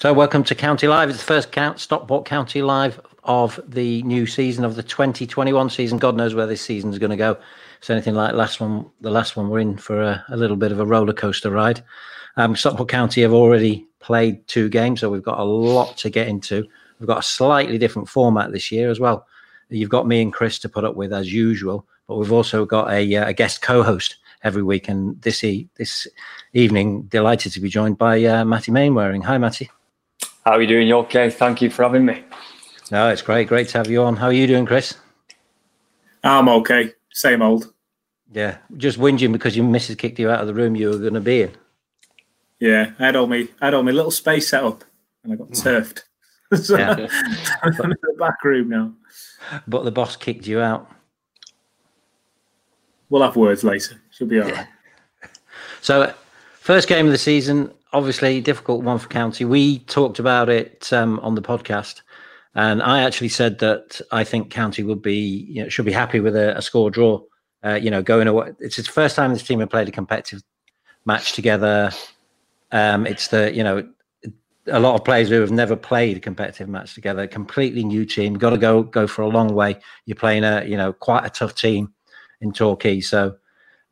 So welcome to County Live. It's the first Stockport County Live of the new season, of the 2021 season. God knows where this season is going to go. It's anything like the last one, we're in for a little bit of a roller coaster ride. Stockport County have already played 2 games, so we've got a lot to get into. We've got a slightly different format this year as well. You've got me and Chris to put up with as usual, but we've also got a guest co-host every week. And this evening, delighted to be joined by Matty Mainwaring. Hi, Matty. How are you doing? You okay? Thank you for having me. No, it's great. Great to have you on. How are you doing, Chris? I'm okay. Same old. Yeah. Just whinging because your missus kicked you out of the room you were going to be in. Yeah. I had all my little space set up and I got turfed. So yeah. I'm in the back room now. But the boss kicked you out. We'll have words later. She'll be all right. So, first game of the season. Obviously, difficult one for County. We talked about it on the podcast, and I actually said that I think County would be, should be happy with a score draw. Going away, it's the first time this team have played a competitive match together. It's a lot of players who have never played a competitive match together. Completely new team. Got to go for a long way. You're playing quite a tough team in Torquay. So,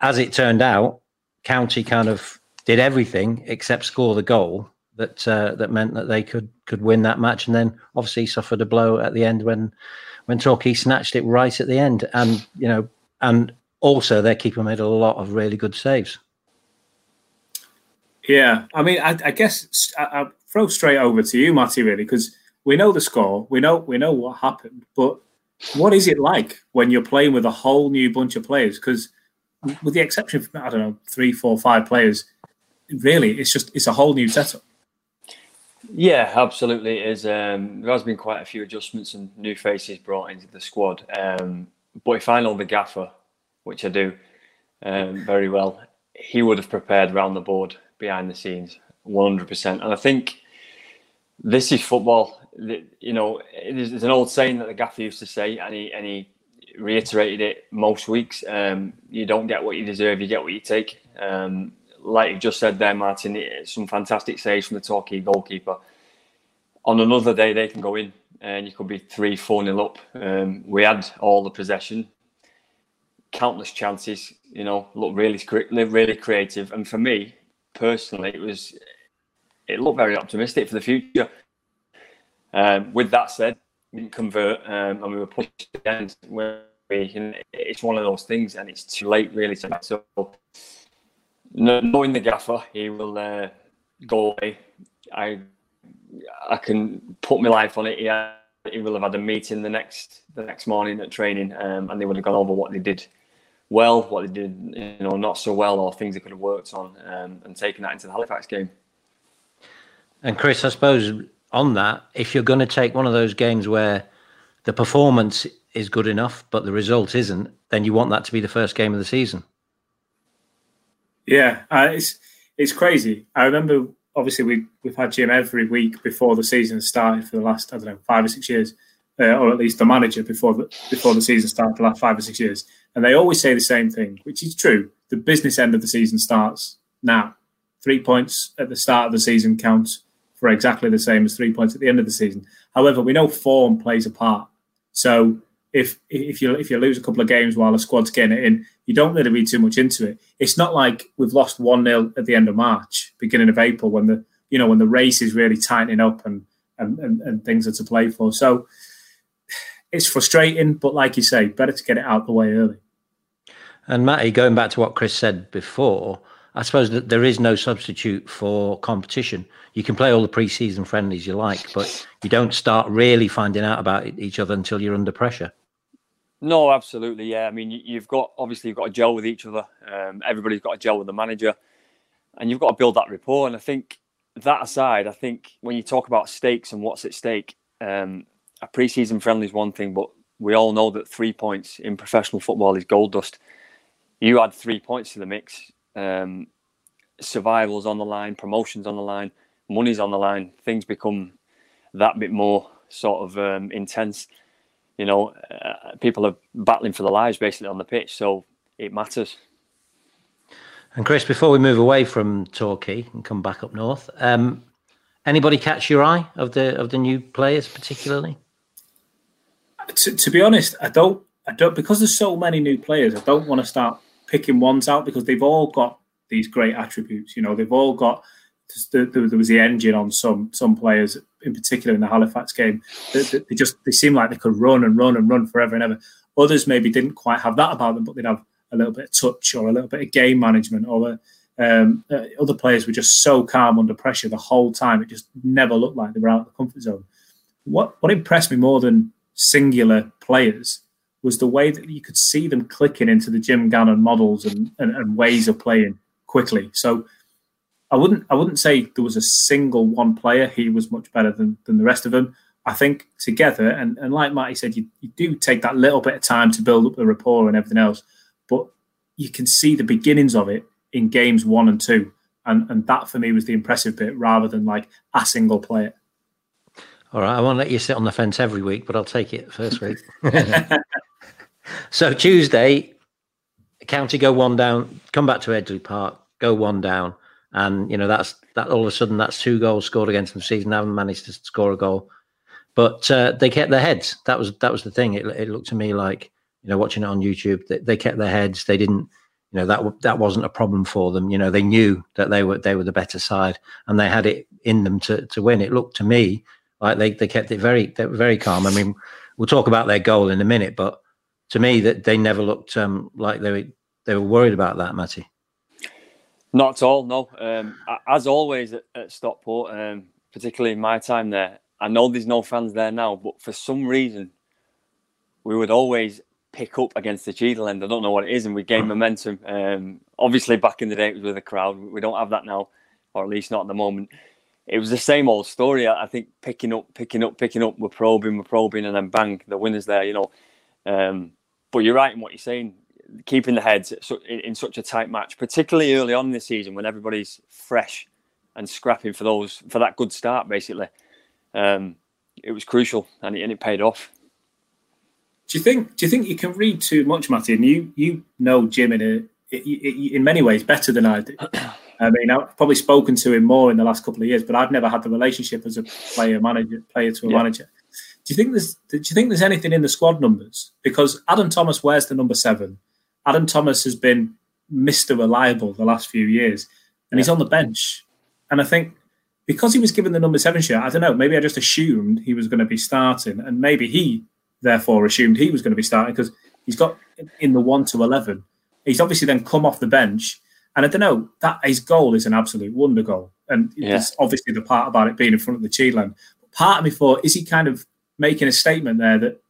as it turned out, County kind of did everything except score the goal that meant that they could win that match, and then obviously suffered a blow at the end when Torquay snatched it right at the end. And and also their keeper made a lot of really good saves. Yeah, I mean, I guess I'll throw straight over to you, Matty, really, because we know the score, we know what happened, but what is it like when you're playing with a whole new bunch of players? Because with the exception of 3, 4, 5 players. Really, it's a whole new setup. Yeah, absolutely. It is. There has been quite a few adjustments and new faces brought into the squad. But if I know the gaffer, which I do very well, he would have prepared round the board, behind the scenes, 100%. And I think this is football. There's an old saying that the gaffer used to say, and he reiterated it most weeks. You don't get what you deserve; you get what you take. Like you just said there, Martin, some fantastic saves from the Torquay goalkeeper. On another day, they can go in and you could be 3-4-0 up. We had all the possession, countless chances, looked really creative. And for me, personally, it looked very optimistic for the future. With that said, we didn't convert and we were pushed to the end. It's one of those things, and it's too late really to mess up. Knowing the gaffer, he will go away. I can put my life on it. Yeah, he will have had a meeting the next morning at training, and they would have gone over what they did well, what they did not so well, or things they could have worked on, and taken that into the Halifax game. And Chris, I suppose on that, if you're going to take one of those games where the performance is good enough but the result isn't, then you want that to be the first game of the season. Yeah, it's crazy. I remember, obviously, we've had Jim every week before the season started for the last, 5 or 6 years, or at least the manager before the season started for the last 5 or 6 years. And they always say the same thing, which is true. The business end of the season starts now. 3 points at the start of the season counts for exactly the same as 3 points at the end of the season. However, we know form plays a part. So if you lose a couple of games while a squad's getting it in, you don't really read too much into it. It's not like we've lost 1-0 at the end of March, beginning of April, when the race is really tightening up and things are to play for. So it's frustrating, but like you say, better to get it out the way early. And Matty, going back to what Chris said before, I suppose that there is no substitute for competition. You can play all the pre-season friendlies you like, but you don't start really finding out about each other until you're under pressure. No, absolutely, yeah. I mean, you've got to gel with each other. Everybody's got to gel with the manager, and you've got to build that rapport. And I think that aside, I think when you talk about stakes and what's at stake, a pre-season friendly is one thing, but we all know that 3 points in professional football is gold dust. You add 3 points to the mix, survival's on the line, promotion's on the line, money's on the line. Things become that bit more sort of intense. People are battling for their lives basically on the pitch, so it matters. And Chris, before we move away from Torquay and come back up north, Anybody catch your eye of the new players particularly? To be honest, I don't, because there's so many new players, I don't want to start picking ones out because they've all got these great attributes. You know, they've all got, there was the engine on some players, in particular in the Halifax game. They seem like they could run and run and run forever and ever. Others maybe didn't quite have that about them, but they'd have a little bit of touch or a little bit of game management, or other players were just so calm under pressure the whole time. It just never looked like they were out of the comfort zone. What impressed me more than singular players was the way that you could see them clicking into the Jim Gannon models and ways of playing quickly. So I wouldn't say there was a single one player he was much better than the rest of them. I think together, and like Matty said, you do take that little bit of time to build up the rapport and everything else, but you can see the beginnings of it in games 1 and 2. And that for me was the impressive bit rather than like a single player. All right. I won't let you sit on the fence every week, but I'll take it first week. So Tuesday, County go one down, come back to Edgley Park, go one down. And, you know, that's all of a sudden that's 2 goals scored against them season. Haven't managed to score a goal. But they kept their heads. That was the thing. It looked to me like, you know, watching it on YouTube, they kept their heads. They didn't, you know, that wasn't a problem for them. You know, they knew that they were the better side, and they had it in them to win. It looked to me like they kept it very calm. I mean, we'll talk about their goal in a minute, but to me that they never looked like they were worried about that, Matty. Not at all. No. As always at Stockport, particularly in my time there. I know there's no fans there now, but for some reason, we would always pick up against the Cheadle end. I don't know what it is, and we gain momentum. Obviously, back in the day, it was with a crowd. We don't have that now, or at least not at the moment. It was the same old story. I think picking up, we're probing, and then bang, the winner's there, you know. But you're right in what you're saying. Keeping the heads in such a tight match, particularly early on in the season when everybody's fresh and scrapping for that good start, basically. It was crucial, and it paid off. Do you think you can read too much, Matty? And you know Jim in many ways better than I do. I mean, I've probably spoken to him more in the last couple of years, but I've never had the relationship as a player to a manager. Do you think there's anything in the squad numbers? Because Adam Thomas wears the number 7. Adam Thomas has been Mr. Reliable the last few years, and he's on the bench. And I think, because he was given the number 7 shirt, I don't know, maybe I just assumed he was going to be starting, and maybe he, therefore, assumed he was going to be starting because he's got in the 1 to 11. He's obviously then come off the bench, and I don't know, that his goal is an absolute wonder goal, and it's obviously the part about it being in front of the Cheadle. Part of me thought, is he kind of making a statement there that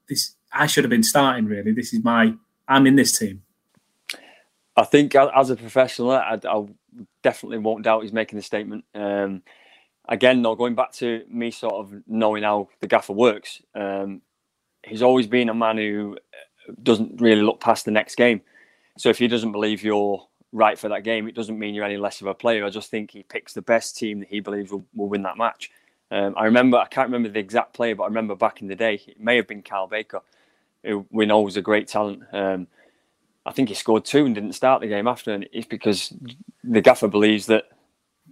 I should have been starting, really? This is I'm in this team. I think as a professional, I definitely won't doubt he's making the statement. Again, though, going back to me sort of knowing how the gaffer works, he's always been a man who doesn't really look past the next game. So if he doesn't believe you're right for that game, it doesn't mean you're any less of a player. I just think he picks the best team that he believes will win that match. I can't remember the exact player, but I remember back in the day, it may have been Carl Baker, who we know was a great talent. I think he scored 2 and didn't start the game after, and it's because the gaffer believes that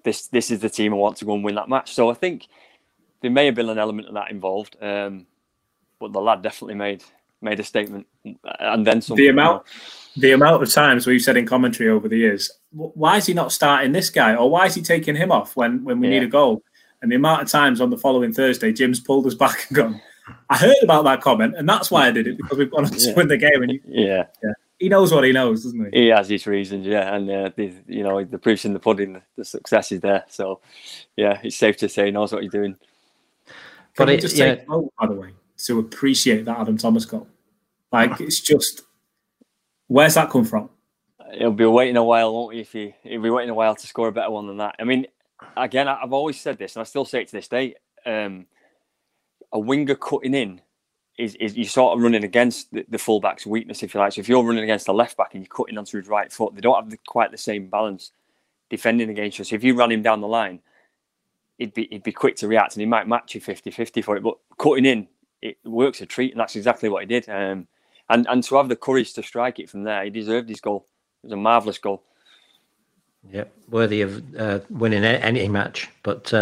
this is the team I want to go and win that match. So I think there may have been an element of that involved, but the lad definitely made a statement, and then something. The amount of times we've said in commentary over the years, why is he not starting this guy, or why is he taking him off when we need a goal? And the amount of times on the following Thursday, Jim's pulled us back and gone, I heard about that comment, and that's why I did it, because we've gone on to win the game. And he knows what he knows, doesn't he? He has his reasons, and you know, the proof's in the pudding. The success is there, so it's safe to say he knows what he's doing. But it just takes a moment, by the way, to appreciate that Adam Thomas goal. Like, it's just, where's that come from? He'll be waiting a while, won't he? He'll be waiting a while to score a better one than that. I mean, again, I've always said this, and I still say it to this day: a winger cutting in is you're sort of running against the fullback's weakness, if you like. So if you're running against the left back and you're cutting onto his right foot, they don't have quite the same balance defending against you. So if you ran him down the line, he'd be quick to react, and he might match you 50-50 for it. But cutting in, it works a treat, and that's exactly what he did. And to have the courage to strike it from there, he deserved his goal. It was a marvellous goal. Yeah, worthy of winning any match. But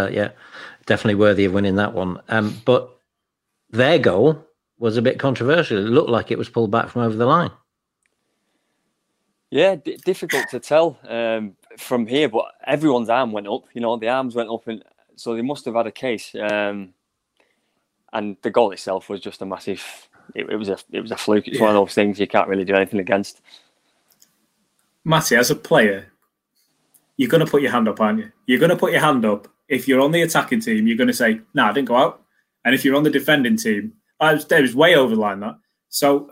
definitely worthy of winning that one. But their goal was a bit controversial. It looked like it was pulled back from over the line. Yeah, difficult to tell from here, but everyone's arm went up. You know, the arms went up, and so they must have had a case. And the goal itself was just a massive. It was a fluke. It's one of those things you can't really do anything against. Matty, as a player, you're going to put your hand up, aren't you? You're going to put your hand up. If you're on the attacking team, you're going to say, "Nah, I didn't go out." And if you're on the defending team, it was way over the line that. So.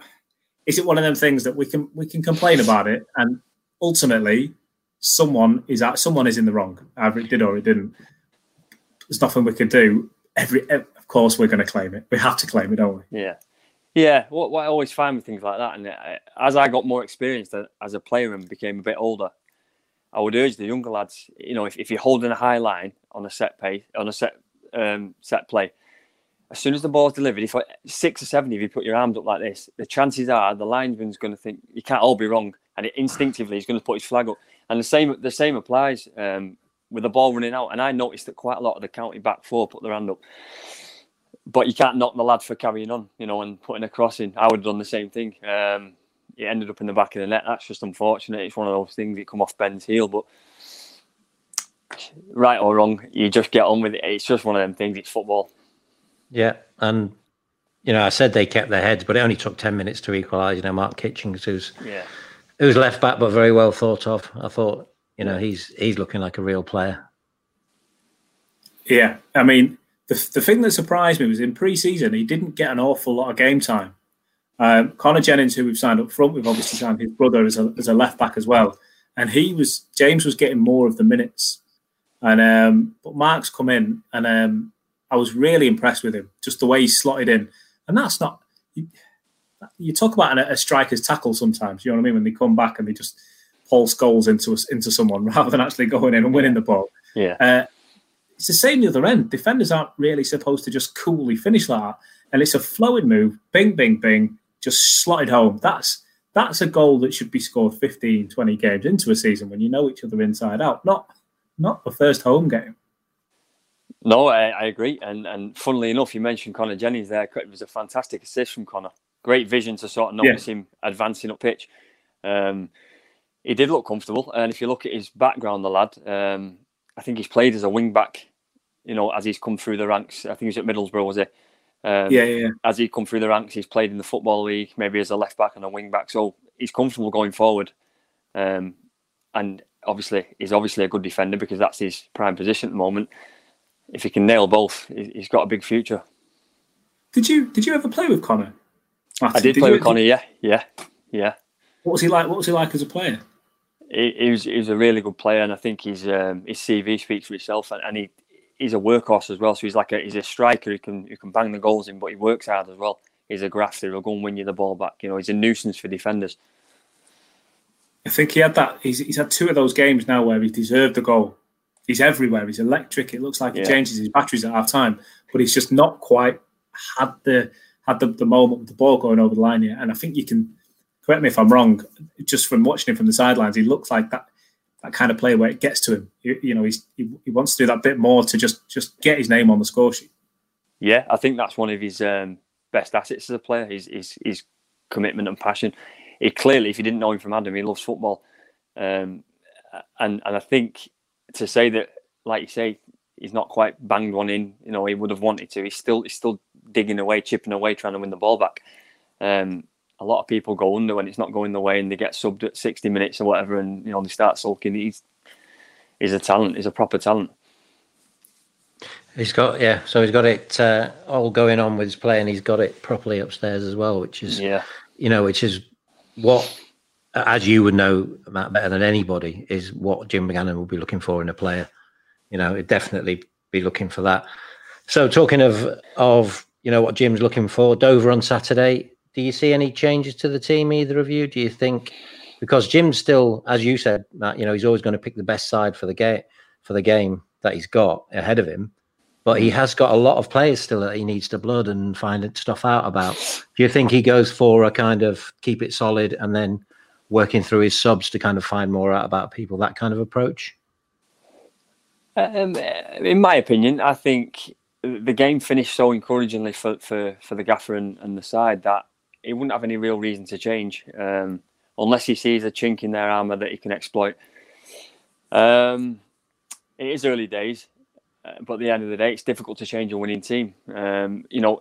Is it one of them things that we can complain about it, and ultimately, someone is in the wrong. Either it did or it didn't. There's nothing we can do. Of course, we're going to claim it. We have to claim it, don't we? Yeah. What I always find with things like that, and as I got more experienced as a player and became a bit older, I would urge the younger lads. You know, if you're holding a high line on a set play, as soon as the ball's delivered, if 6 or 7 of you put your arms up like this, the chances are the linesman's going to think you can't all be wrong, and instinctively he's going to put his flag up. And the same applies with the ball running out. And I noticed that quite a lot of the county back four put their hand up, but you can't knock the lad for carrying on, you know, and putting a crossing. I would have done the same thing. It ended up in the back of the net. That's just unfortunate. It's one of those things that come off Ben's heel, but. Right or wrong, you just get on with it. It's just one of them things. It's football. Yeah, and, you know, I said they kept their heads, but it only took 10 minutes to equalise. You know, Mark Kitchens, who's left back, but very well thought of. I thought, you know, he's looking like a real player. Yeah, I mean, the thing that surprised me was in pre-season, he didn't get an awful lot of game time. Connor Jennings, who we've signed up front, we've obviously signed his brother as a left back as well. And James was getting more of the minutes. And but Mark's come in and... I was really impressed with him, just the way he slotted in. And that's not... You talk about a striker's tackle sometimes, you know what I mean, when they come back and they just pulse goals into someone rather than actually going in and winning the ball. Yeah. It's the same the other end. Defenders aren't really supposed to just coolly finish like that. And it's a flowing move, bing, bing, bing, just slotted home. That's a goal that should be scored 15, 20 games into a season when you know each other inside out, not the first home game. No, I agree. And funnily enough, you mentioned Connor Jennings there. It was a fantastic assist from Connor. Great vision to sort of notice him advancing up pitch. He did look comfortable. And if you look at his background, the lad, I think he's played as a wing-back, you know, as he's come through the ranks. I think he was at Middlesbrough, was he? Yeah. As he come through the ranks, he's played in the Football League, maybe as a left-back and a wing-back. So he's comfortable going forward. And obviously, he's obviously a good defender because that's his prime position at the moment. If he can nail both, he's got a big future. Did you ever play with Connor? I did play with Connor. Yeah. What was he like? What was he like as a player? He was a really good player, and I think his CV speaks for itself. And he's a workhorse as well. So he's a striker who can bang the goals in, but he works hard as well. He's a grafter. He'll go and win you the ball back. You know, he's a nuisance for defenders. I think he had that. He's had 2 of those games now where he deserved the goal. He's everywhere. He's electric. It looks like he changes his batteries at half time, but he's just not quite had the moment with the ball going over the line yet. And I think you can correct me if I'm wrong. Just from watching him from the sidelines, he looks like that kind of player where it gets to him. You know, he wants to do that bit more to just get his name on the score sheet. Yeah, I think that's one of his best assets as a player. His commitment and passion. He clearly, if you didn't know him from Adam, he loves football, and I think. To say that, like you say, he's not quite banged one in. You know, he would have wanted to. He's still digging away, chipping away, trying to win the ball back. A lot of people go under when it's not going the way, and they get subbed at 60 minutes or whatever, and you know they start sulking. He's a talent. He's a proper talent. He's got So he's got it all going on with his play, and he's got it properly upstairs as well, which is what. As you would know, Matt, better than anybody, is what Jim Gannon will be looking for in a player. You know, he'd definitely be looking for that. So talking of you know, what Jim's looking for, Dover on Saturday, do you see any changes to the team, either of you? Do you think, because Jim's still, as you said, Matt, you know, he's always going to pick the best side for the game that he's got ahead of him. But he has got a lot of players still that he needs to blood and find stuff out about. Do you think he goes for a kind of keep it solid and then working through his subs to kind of find more out about people, that kind of approach? In my opinion, I think the game finished so encouragingly for the gaffer and the side that he wouldn't have any real reason to change, unless he sees a chink in their armour that he can exploit. It is early days, but at the end of the day, it's difficult to change a winning team. You know,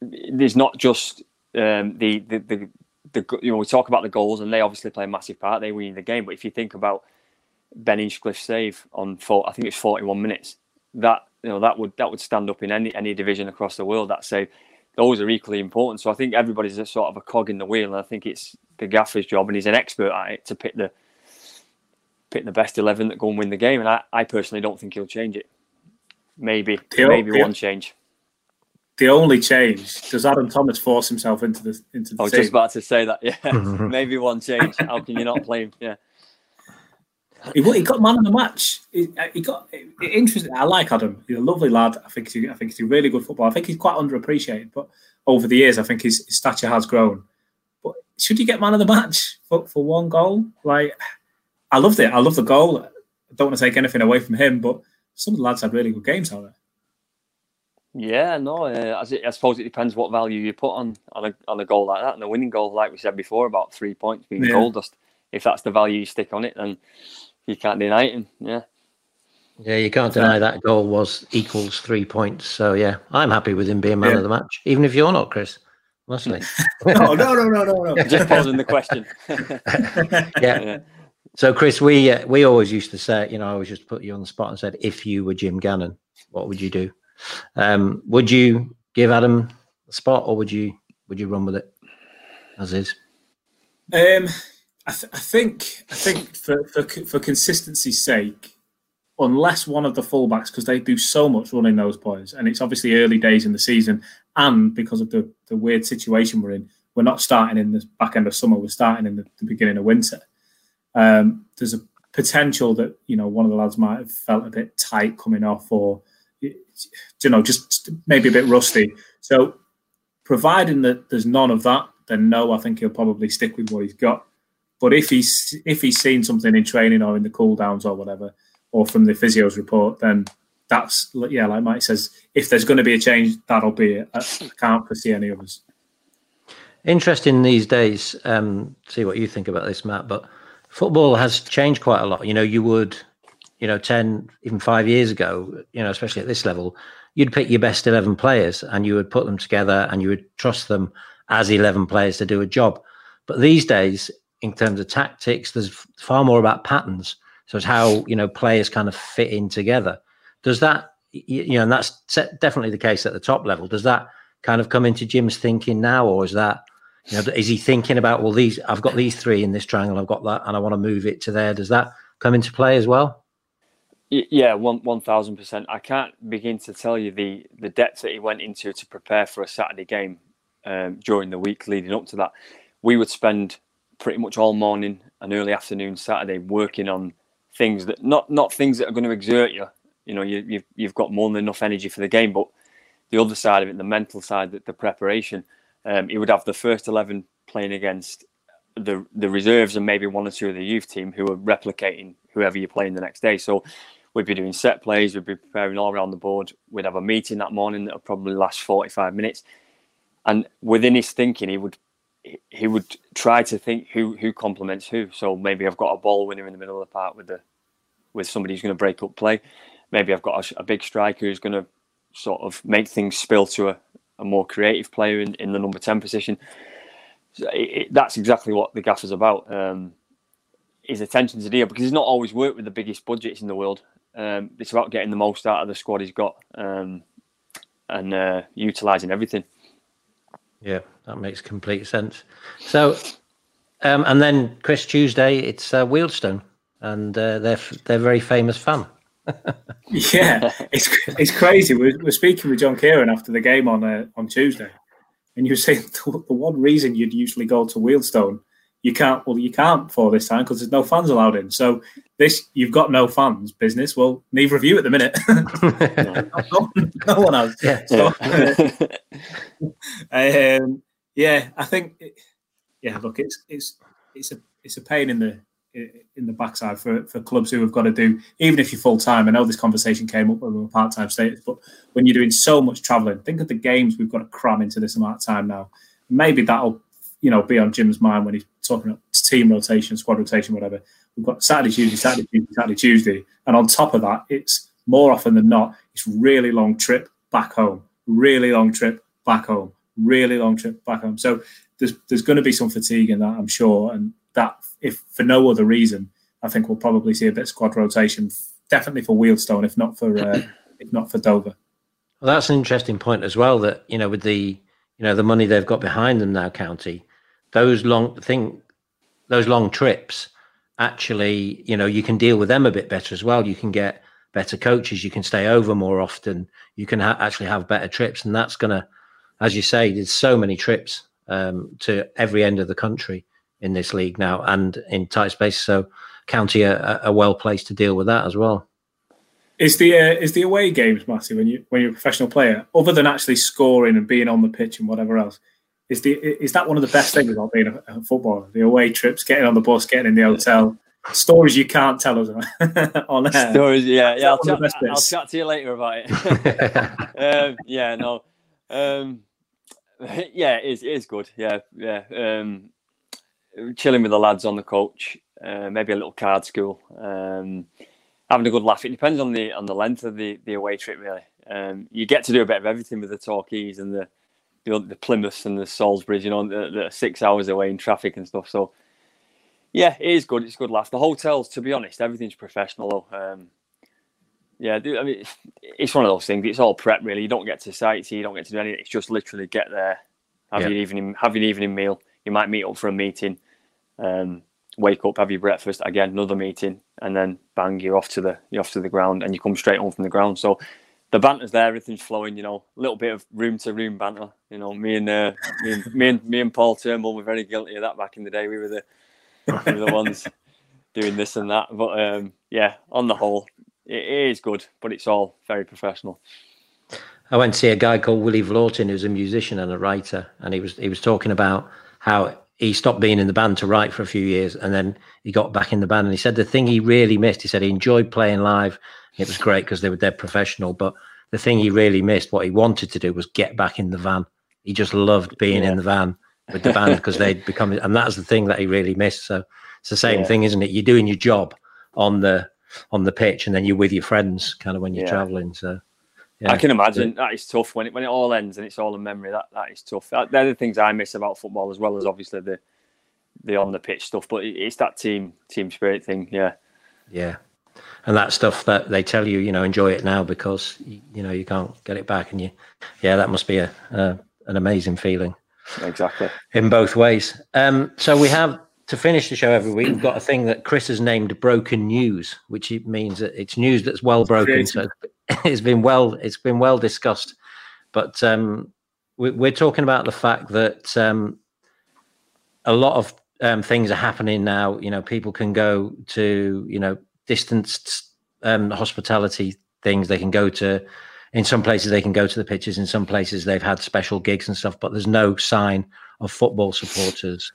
there's not just the we talk about the goals, and they obviously play a massive part. They win the game, but if you think about Ben Hinchcliffe's save on I think it's 41 minutes. That would stand up in any division across the world. That save, those are equally important. So I think everybody's a sort of a cog in the wheel, and I think it's the gaffer's job, and he's an expert at it, to pick the best 11 that go and win the game. And I personally don't think he'll change it. Maybe one change. The only change, does Adam Thomas force himself into the team? I was just about to say that. Yeah, maybe one change. How can you not play him? Yeah. He got man of the match. He got interesting. I like Adam. He's a lovely lad. I think he's a really good footballer. I think he's quite underappreciated, but over the years, I think his stature has grown. But should he get man of the match for one goal? Like, I loved it. I love the goal. I don't want to take anything away from him, but some of the lads had really good games out there. Yeah, no. I suppose it depends what value you put on a goal like that, and a winning goal, like we said before, about 3 points being gold dust. If that's the value you stick on it, then you can't deny it. Yeah, you can't deny that goal equals 3 points. So yeah, I'm happy with him being man of the match, even if you're not, Chris. Honestly. No. Just posing the question. Yeah. So Chris, we always used to say, I always just put you on the spot and said, if you were Jim Gannon, what would you do? Would you give Adam a spot, or would you run with it as is? I think for consistency's sake, unless one of the fullbacks, because they do so much running, those boys, and it's obviously early days in the season, and because of the weird situation we're in, we're not starting in the back end of summer, we're starting in the beginning of winter. There's a potential that, one of the lads might have felt a bit tight coming off, or, just maybe a bit rusty. So providing that there's none of that, then no, I think he'll probably stick with what he's got. But if he's seen something in training or in the cool downs or whatever, or from the physio's report, then that's, like Mike says, if there's going to be a change, that'll be it. I can't foresee any others. Interesting these days, see what you think about this, Matt, but football has changed quite a lot. You would, 10, even 5 years ago, especially at this level, you'd pick your best 11 players and you would put them together and you would trust them as 11 players to do a job. But these days, in terms of tactics, there's far more about patterns. So it's how, players kind of fit in together. Does that, and that's definitely the case at the top level. Does that kind of come into Jim's thinking now? Or is that, is he thinking about, well, I've got these three in this triangle, I've got that, and I want to move it to there. Does that come into play as well? Yeah, 1,000%. I can't begin to tell you the depth that he went into to prepare for a Saturday game during the week leading up to that. We would spend pretty much all morning and early afternoon Saturday working on things that not things that are going to exert you. You've got more than enough energy for the game, but the other side of it, the mental side, the preparation. He would have the first 11 playing against the reserves and maybe one or two of the youth team who are replicating whoever you're playing the next day. So we'd be doing set plays, we'd be preparing all around the board. We'd have a meeting that morning that would probably last 45 minutes, and within his thinking, he would try to think who complements who. So maybe I've got a ball winner in the middle of the park with somebody who's going to break up play. Maybe I've got a big striker who's going to sort of make things spill to a more creative player in the number 10 position. So that's exactly what the gaffer's about. His attention to detail, because he's not always worked with the biggest budgets in the world. It's about getting the most out of the squad he's got and utilising everything. Yeah, that makes complete sense. So, and then Chris, Tuesday, it's Wealdstone, and they're very famous fan. Yeah, it's crazy. We're speaking with John Kieran after the game on Tuesday, and you were saying the one reason you'd usually go to Wealdstone, you can't for this time because there's no fans allowed in. So you've got no fans business. Well, neither of you at the minute. No one has. Yeah. So, I think. Look, it's a pain in the in the backside for clubs who have got to do, even if you're full-time. I know this conversation came up when we were part-time status, but when you're doing so much travelling, think of the games we've got to cram into this amount of time now. Maybe that'll, you know, be on Jim's mind when he's talking about team rotation, squad rotation, whatever. We've got Saturday, Tuesday. And on top of that, it's more often than not, it's really long trip back home. So there's going to be some fatigue in that, I'm sure. And that, if for no other reason, I think we'll probably see a bit of squad rotation, definitely for Wealdstone, if not for Dover. Well, that's an interesting point as well, that, you know, with the, you know, the money they've got behind them now, County, those long trips, actually, you know, you can deal with them a bit better as well. You can get better coaches. You can stay over more often. You can actually have better trips. And that's going to, as you say, there's so many trips to every end of the country in this league now and in tight space. So County are well placed to deal with that as well. Is the away games, Matty, when you're a professional player, other than actually scoring and being on the pitch and whatever else, is that one of the best things about being a footballer? The away trips, getting on the bus, getting in the hotel, stories you can't tell us on air. Stories, yeah. I'll chat to you later about it. It is good. Yeah. Chilling with the lads on the coach, maybe a little card school. Having a good laugh. It depends on the length of the away trip, really. You get to do a bit of everything with the Torquays and the Plymouths and the Salisburys, you know, the 6 hours away in traffic and stuff. So, yeah, it is good. It's a good laugh. The hotels, to be honest, everything's professional, though. It's one of those things. It's all prep, really. You don't get to sightsee. You don't get to do anything. It's just literally get there, have your evening meal. You might meet up for a meeting, wake up, have your breakfast, again, another meeting, and then bang, you're off to the ground and you come straight home from the ground. So the banter's there, everything's flowing, you know, a little bit of room to room banter, you know, me and Paul Turnbull were very guilty of that back in the day. We were the ones doing this and that, but on the whole, it is good, but it's all very professional. I went to see a guy called Willie Vlautin, who's a musician and a writer, and he was talking about how he stopped being in the band to write for a few years, and then he got back in the band, and he said the thing he really missed, he said he enjoyed playing live. It was great because they were dead professional, but the thing he really missed, what he wanted to do, was get back in the van. He just loved being in the van with the band because they'd become, and that's the thing that he really missed. So it's the same thing, isn't it? You're doing your job on the pitch, and then you're with your friends kind of when you're traveling. So I can imagine that is tough when it all ends and it's all a memory. That is tough. They're the things I miss about football, as well as obviously the on the pitch stuff. But it's that team spirit thing. Yeah, and that stuff that they tell you, you know, enjoy it now because you know you can't get it back, and that must be an amazing feeling. Exactly, in both ways. So we have to finish the show every week. We've got a thing that Chris has named "Broken News," which it means that it's news that's well broken. So it's been well discussed, but we're talking about the fact that a lot of things are happening now. You know, people can go to, you know, distanced hospitality things. They can go to, in some places they can go to the pitches. In some places they've had special gigs and stuff, but there's no sign of football supporters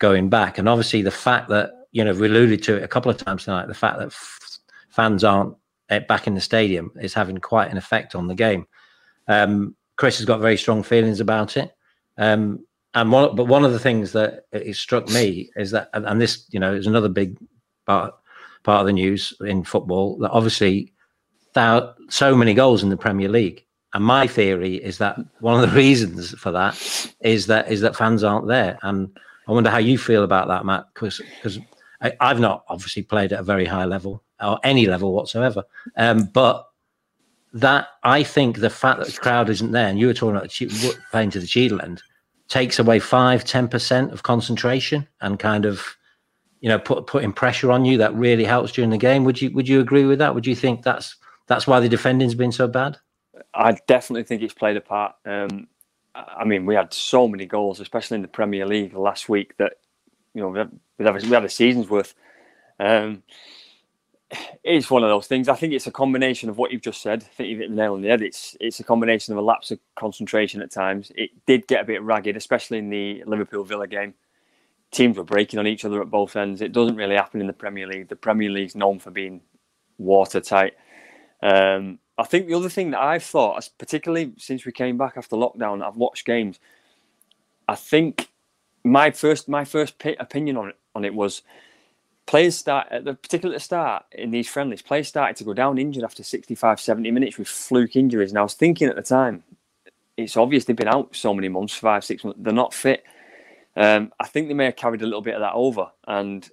going back. And obviously the fact that, you know, we alluded to it a couple of times tonight, the fact that fans aren't back in the stadium is having quite an effect on the game. Chris has got very strong feelings about it, but one of the things that it struck me is that, and this, you know, is another big part of the news in football, that obviously so many goals in the Premier League, and my theory is that one of the reasons for that is that fans aren't there. And I wonder how you feel about that, Matt, because I've not obviously played at a very high level or any level whatsoever. But that, I think the fact that the crowd isn't there, and you were talking about playing to the Cheadle end, takes away 5-10% of concentration and kind of, you know, putting pressure on you. That really helps during the game. Would you agree with that? Would you think that's why the defending's been so bad? I definitely think it's played a part. I mean, we had so many goals, especially in the Premier League last week, that, you know, we had a season's worth. It's one of those things. I think it's a combination of what you've just said. I think you've hit the nail on the head. It's a combination of a lapse of concentration at times. It did get a bit ragged, especially in the Liverpool Villa game. teams were breaking on each other at both ends. It doesn't really happen in the Premier League. The Premier League's known for being watertight. I think the other thing that I've thought, particularly since we came back after lockdown, I've watched games. I think my first opinion on it was players start, particularly at the start in these friendlies, players started to go down injured after 65, 70 minutes with fluke injuries. And I was thinking at the time, it's obvious they've been out so many months, 5, 6 months, they're not fit. I think they may have carried a little bit of that over. And,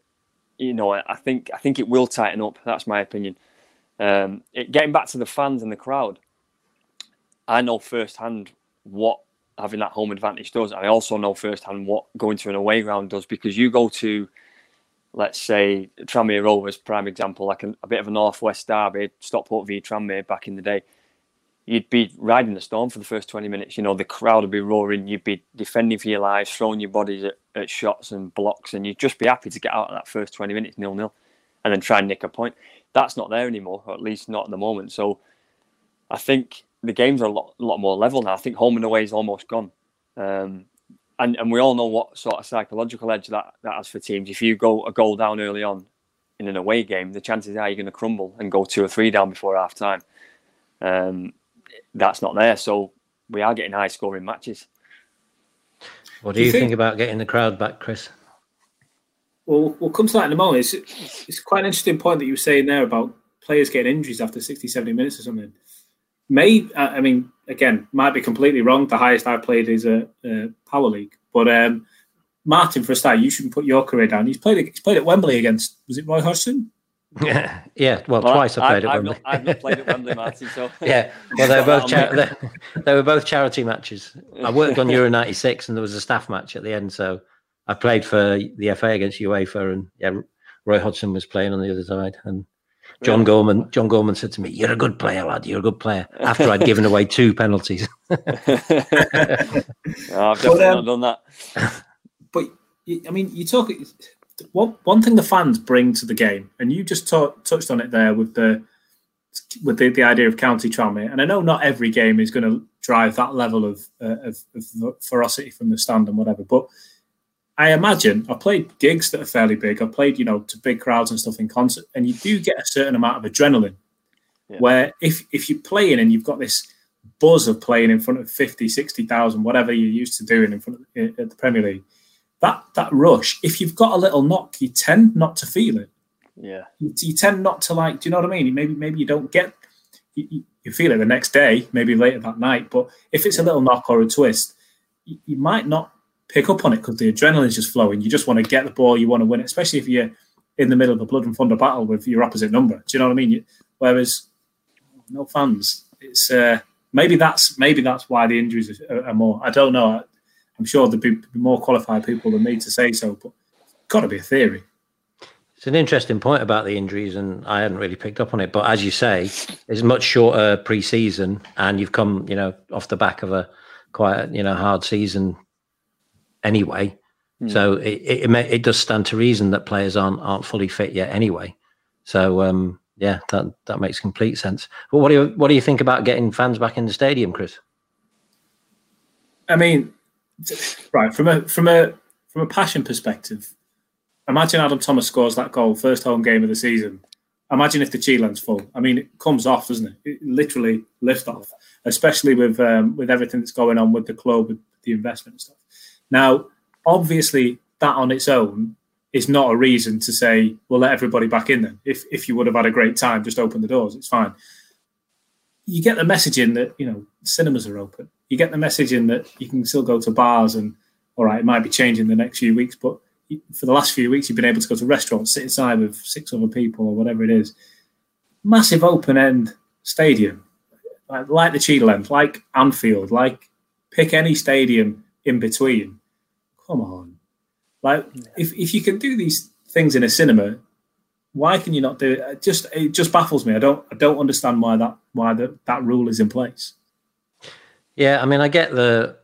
you know, I think it will tighten up. That's my opinion. Getting back to the fans and the crowd, I know firsthand what having that home advantage does. I also know firsthand what going to an away ground does, because you go to, let's say, Tranmere Rovers, prime example, like a bit of a northwest derby, Stockport v Tranmere back in the day. You'd be riding the storm for the first 20 minutes. You know, the crowd would be roaring. You'd be defending for your lives, throwing your bodies at shots and blocks, and you'd just be happy to get out of that first 20 minutes 0-0 and then try and nick a point. That's not there anymore, or at least not at the moment. So I think the games are a lot more level now. I think home and away is almost gone. And we all know what sort of psychological edge that has for teams. If you go a goal down early on in an away game, the chances are you're going to crumble and go 2 or 3 down before half time. That's not there. So we are getting high scoring matches. What do you think about getting the crowd back, Chris? Well, we'll come to that in a moment. It's quite an interesting point that you were saying there about players getting injuries after 60, 70 minutes or something. Again, might be completely wrong. The highest I've played is a Power League. But Martin, for a start, you shouldn't put your career down. He's played at Wembley against, was it Roy Hodgson? Yeah. Well, twice I played at Wembley. I've not played at Wembley, Martin. So yeah. Well, they were both charity matches. I worked on Euro 96, and there was a staff match at the end. So I played for the FA against UEFA, and yeah, Roy Hodgson was playing on the other side, and John Gorman said to me, "You're a good player, lad. You're a good player." After I'd given away 2 penalties. No, I've definitely not done that. But I mean, you talk one thing the fans bring to the game, and you just touched on it there with the idea of county Tranmere. And I know not every game is going to drive that level of ferocity from the stand and whatever, but I imagine I've played gigs that are fairly big. I've played, to big crowds and stuff in concert, and you do get a certain amount of adrenaline. Yeah. Where if you're playing and you've got this buzz of playing in front of 50, 60,000, whatever you're used to doing at the Premier League, that rush, if you've got a little knock, you tend not to feel it. Yeah, you tend not to, like, do you know what I mean? Maybe you don't get, you feel it the next day, maybe later that night. But if it's a little knock or a twist, you might not pick up on it because the adrenaline is just flowing. You just want to get the ball, you want to win it, especially if you're in the middle of a blood and thunder battle with your opposite number. Do you know what I mean? Whereas no fans, it's maybe that's why the injuries are more. I don't know. I'm sure there'd be more qualified people than me to say so, but it's got to be a theory. It's an interesting point about the injuries, and I hadn't really picked up on it. But as you say, it's much shorter pre-season, and you've come, off the back of a quite, hard season. Anyway, so it does stand to reason that players aren't fully fit yet. Anyway, so that makes complete sense. But what do you think about getting fans back in the stadium, Chris? I mean, right, from a passion perspective, imagine Adam Thomas scores that goal, first home game of the season. Imagine if the Cheadle's full. I mean, it comes off, doesn't it? It literally lifts off, especially with everything that's going on with the club, with the investment and stuff. Now, obviously, that on its own is not a reason to say, we'll let everybody back in then. If you would have had a great time, just open the doors. It's fine. You get the message in that, cinemas are open. You get the message in that you can still go to bars and, all right, it might be changing the next few weeks, but for the last few weeks, you've been able to go to restaurants, sit inside with 6 other people or whatever it is. Massive open-end stadium, like the Cheadle End, like Anfield, like pick any stadium in between. Come on. If you can do these things in a cinema, why can you not do it? It just baffles me. I don't understand why that rule is in place. Yeah, I mean, I get the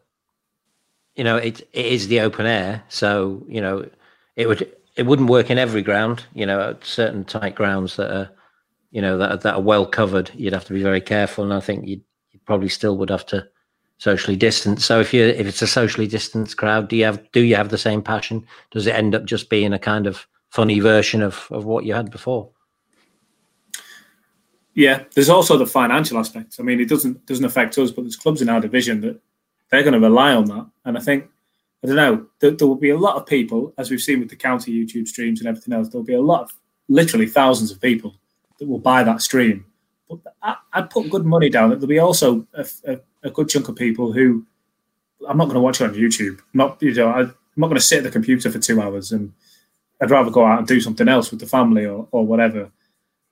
it is the open air, so it wouldn't work in every ground, certain tight grounds that are that are well covered, you'd have to be very careful, and I think you probably still would have to socially distanced. So if it's a socially distanced crowd, do you have the same passion? Does it end up just being a kind of funny version of what you had before? Yeah, there's also the financial aspect. I mean, it doesn't affect us, but there's clubs in our division that they're going to rely on that. And I think, I don't know, there will be a lot of people, as we've seen with the county YouTube streams and everything else, there'll be a lot of literally thousands of people that will buy that stream. But I'd put good money down that there'll be also a good chunk of people who, I'm not going to watch it on YouTube. I'm not going to sit at the computer for 2 hours, and I'd rather go out and do something else with the family or whatever.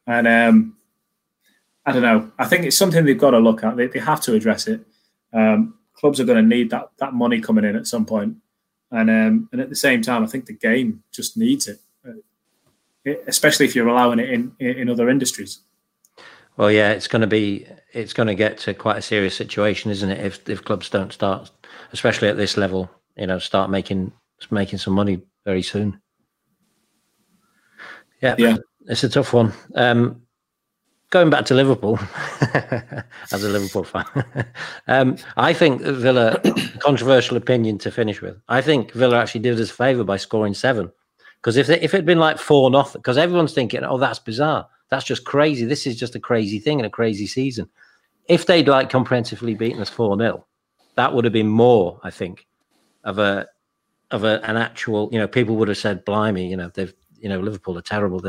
And I don't know. I think it's something they've got to look at. They have to address it. Clubs are going to need that money coming in at some point. And at the same time, I think the game just needs it, especially if you're allowing it in other industries. Well, yeah, it's going to get to quite a serious situation, isn't it? If clubs don't start, especially at this level, start making some money very soon. Yeah, it's a tough one. Going back to Liverpool, as a Liverpool fan, I think Villa, controversial opinion to finish with, I think Villa actually did us a favour by scoring 7. Because if it'd been like 4-0, because everyone's thinking, oh, that's bizarre. That's just crazy. This is just a crazy thing and a crazy season. If they'd like comprehensively beaten us 4-0, that would have been more, I think, of an actual, people would have said, blimey, Liverpool are terrible.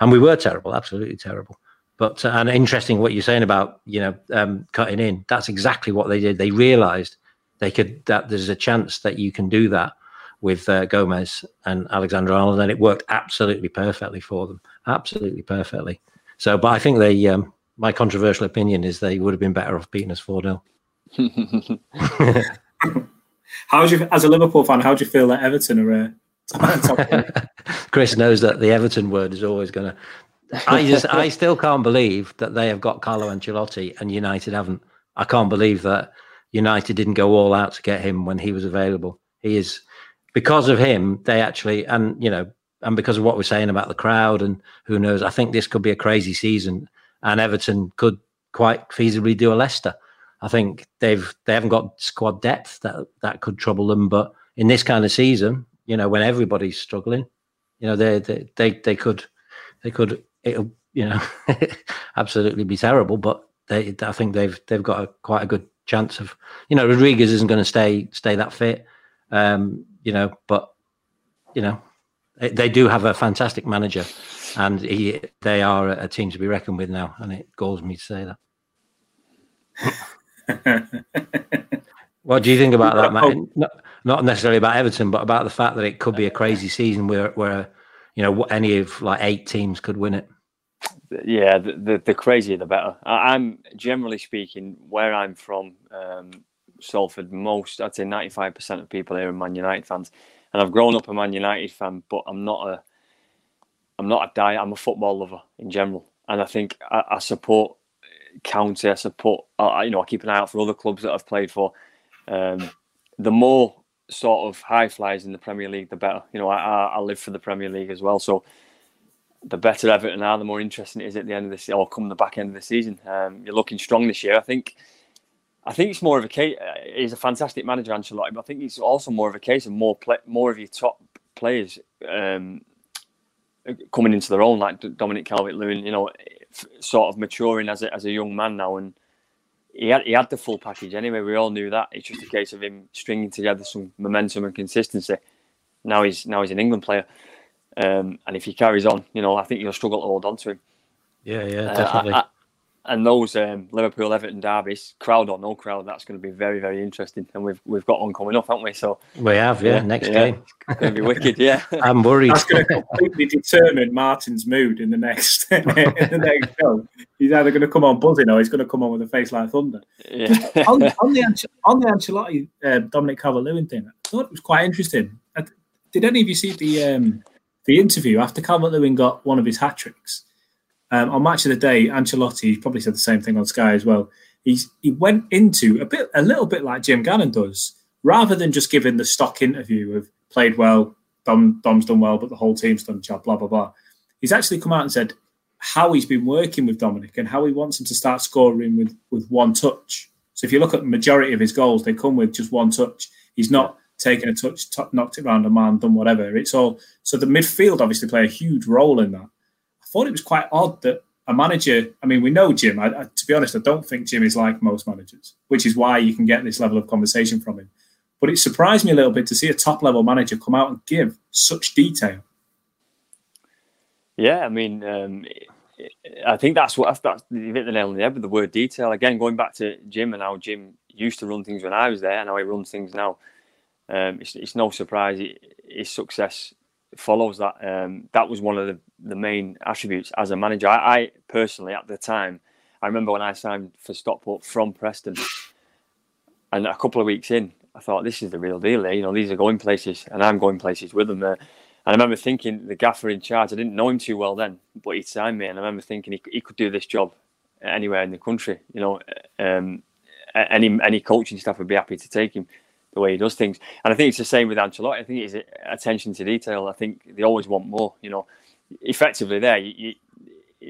And we were terrible, absolutely terrible. But and interesting what you're saying about, cutting in. That's exactly what they did. They realised that there's a chance that you can do that with Gomez and Alexander-Arnold, and it worked absolutely perfectly for them. Absolutely perfectly. So, but I think they, my controversial opinion is they would have been better off beating us 4-0. As a Liverpool fan, how do you feel that Everton are Chris knows that the Everton word is always going to... I still can't believe that they have got Carlo Ancelotti and United haven't. I can't believe that United didn't go all out to get him when he was available. He is... Because of him, they actually, and because of what we're saying about the crowd and who knows, I think this could be a crazy season and Everton could quite feasibly do a Leicester. I think they haven't got squad depth that could trouble them. But in this kind of season, when everybody's struggling, they could, it'll, absolutely be terrible. But I think they've got quite a good chance of, Rodriguez isn't going to stay that fit. They do have a fantastic manager, and they are a team to be reckoned with now. And it galls me to say that. What do you think about that, Matt? Not necessarily about Everton, but about the fact that it could be a crazy season where any of like 8 teams could win it. Yeah, the crazier the better. I'm generally speaking where I'm from. Salford, I'd say 95% of people here are Man United fans, and I've grown up a Man United fan, but I'm not a diehard. I'm a football lover in general, and I think I support County. I support, I keep an eye out for other clubs that I've played for. The more sort of high flyers in the Premier League, the better. I live for the Premier League as well, so the better Everton are, the more interesting it is at the end of this, or come the back end of the season. You're looking strong this year, I think. I think it's more of a case. He's a fantastic manager, Ancelotti, but I think it's also more of a case of more of your top players coming into their own, like Dominic Calvert-Lewin. Sort of maturing as a young man now, and he had the full package anyway. We all knew that. It's just a case of him stringing together some momentum and consistency. Now he's an England player, and if he carries on, I think you'll struggle to hold on to him. Yeah, definitely. And those Liverpool, Everton derbies, crowd or no crowd, that's going to be very, very interesting. And we've got one coming up, haven't we? So we have, next game. It's going to be wicked, yeah. I'm worried. That's going to completely determine Martin's mood in the next show. He's either going to come on buzzing or he's going to come on with a face like thunder. Yeah. On the Ancelotti, Dominic Calvert-Lewin thing, I thought it was quite interesting. Did any of you see the interview after Calvert-Lewin got one of his hat tricks? On Match of the Day, Ancelotti probably said the same thing on Sky as well. He went into a little bit like Jim Gannon does, rather than just giving the stock interview of played well, Dom's done well, but the whole team's done job, blah, blah, blah. He's actually come out and said how he's been working with Dominic and how he wants him to start scoring with one touch. So if you look at the majority of his goals, they come with just one touch. He's not taken a touch, knocked it round a man, done whatever. It's all so the midfield obviously play a huge role in that. I thought it was quite odd that a manager, I mean, we know Jim. To be honest, I don't think Jim is like most managers, which is why you can get this level of conversation from him. But it surprised me a little bit to see a top-level manager come out and give such detail. Yeah, I mean, I think that's you hit the nail on the head with the word detail. Again, going back to Jim and how Jim used to run things when I was there and how he runs things now, it's no surprise his success follows that. That was one of the main attributes as a manager. I personally, at the time, I remember when I signed for Stockport from Preston, and a couple of weeks in, I thought, this is the real deal here. You know, these are going places, and I'm going places with them there. And I remember thinking the gaffer in charge, I didn't know him too well then, but he'd signed me. And I remember thinking he could do this job anywhere in the country. You know, any coaching staff would be happy to take him the way he does things. And I think it's the same with Ancelotti. I think it's attention to detail. I think they always want more, you know. Effectively there,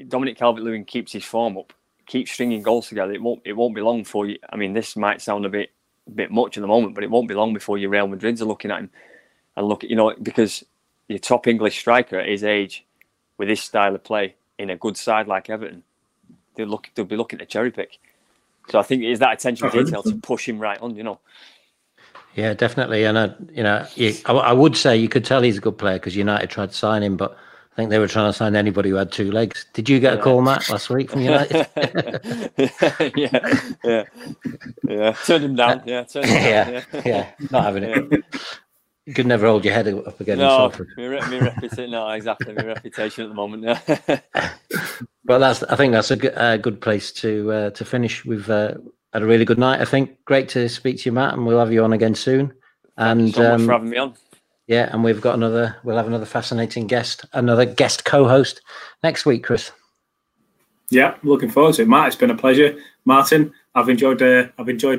Dominic Calvert-Lewin keeps his form up, keeps stringing goals together. It won't be long before you. I mean, this might sound a bit much at the moment, but it won't be long before your Real Madrids are looking at him and look, you know, because your top English striker at his age, with his style of play, in a good side like Everton, they'll be looking to cherry pick. So I think it's that attention to detail to push him right on, you know. Yeah, definitely. And I would say you could tell he's a good player because United tried to sign him, but I think they were trying to sign anybody who had two legs. Did you get a call, Matt, last week from United? Yeah. Turned him down. Yeah, not having it. Yeah. You could never hold your head up again. No, my reputation at the moment. Yeah. But I think that's a good place to finish. We've had a really good night. I think great to speak to you, Matt, and we'll have you on again soon. And thank you so much for having me on. Yeah, and we'll have another fascinating guest, another guest co-host next week, Chris. Yeah, looking forward to it, Matt. It's been a pleasure, Martin. I've enjoyed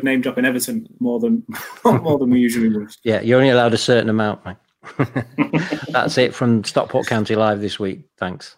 name dropping Everton more than we usually do. Yeah, you're only allowed a certain amount, mate. That's it from Stockport County Live this week. Thanks.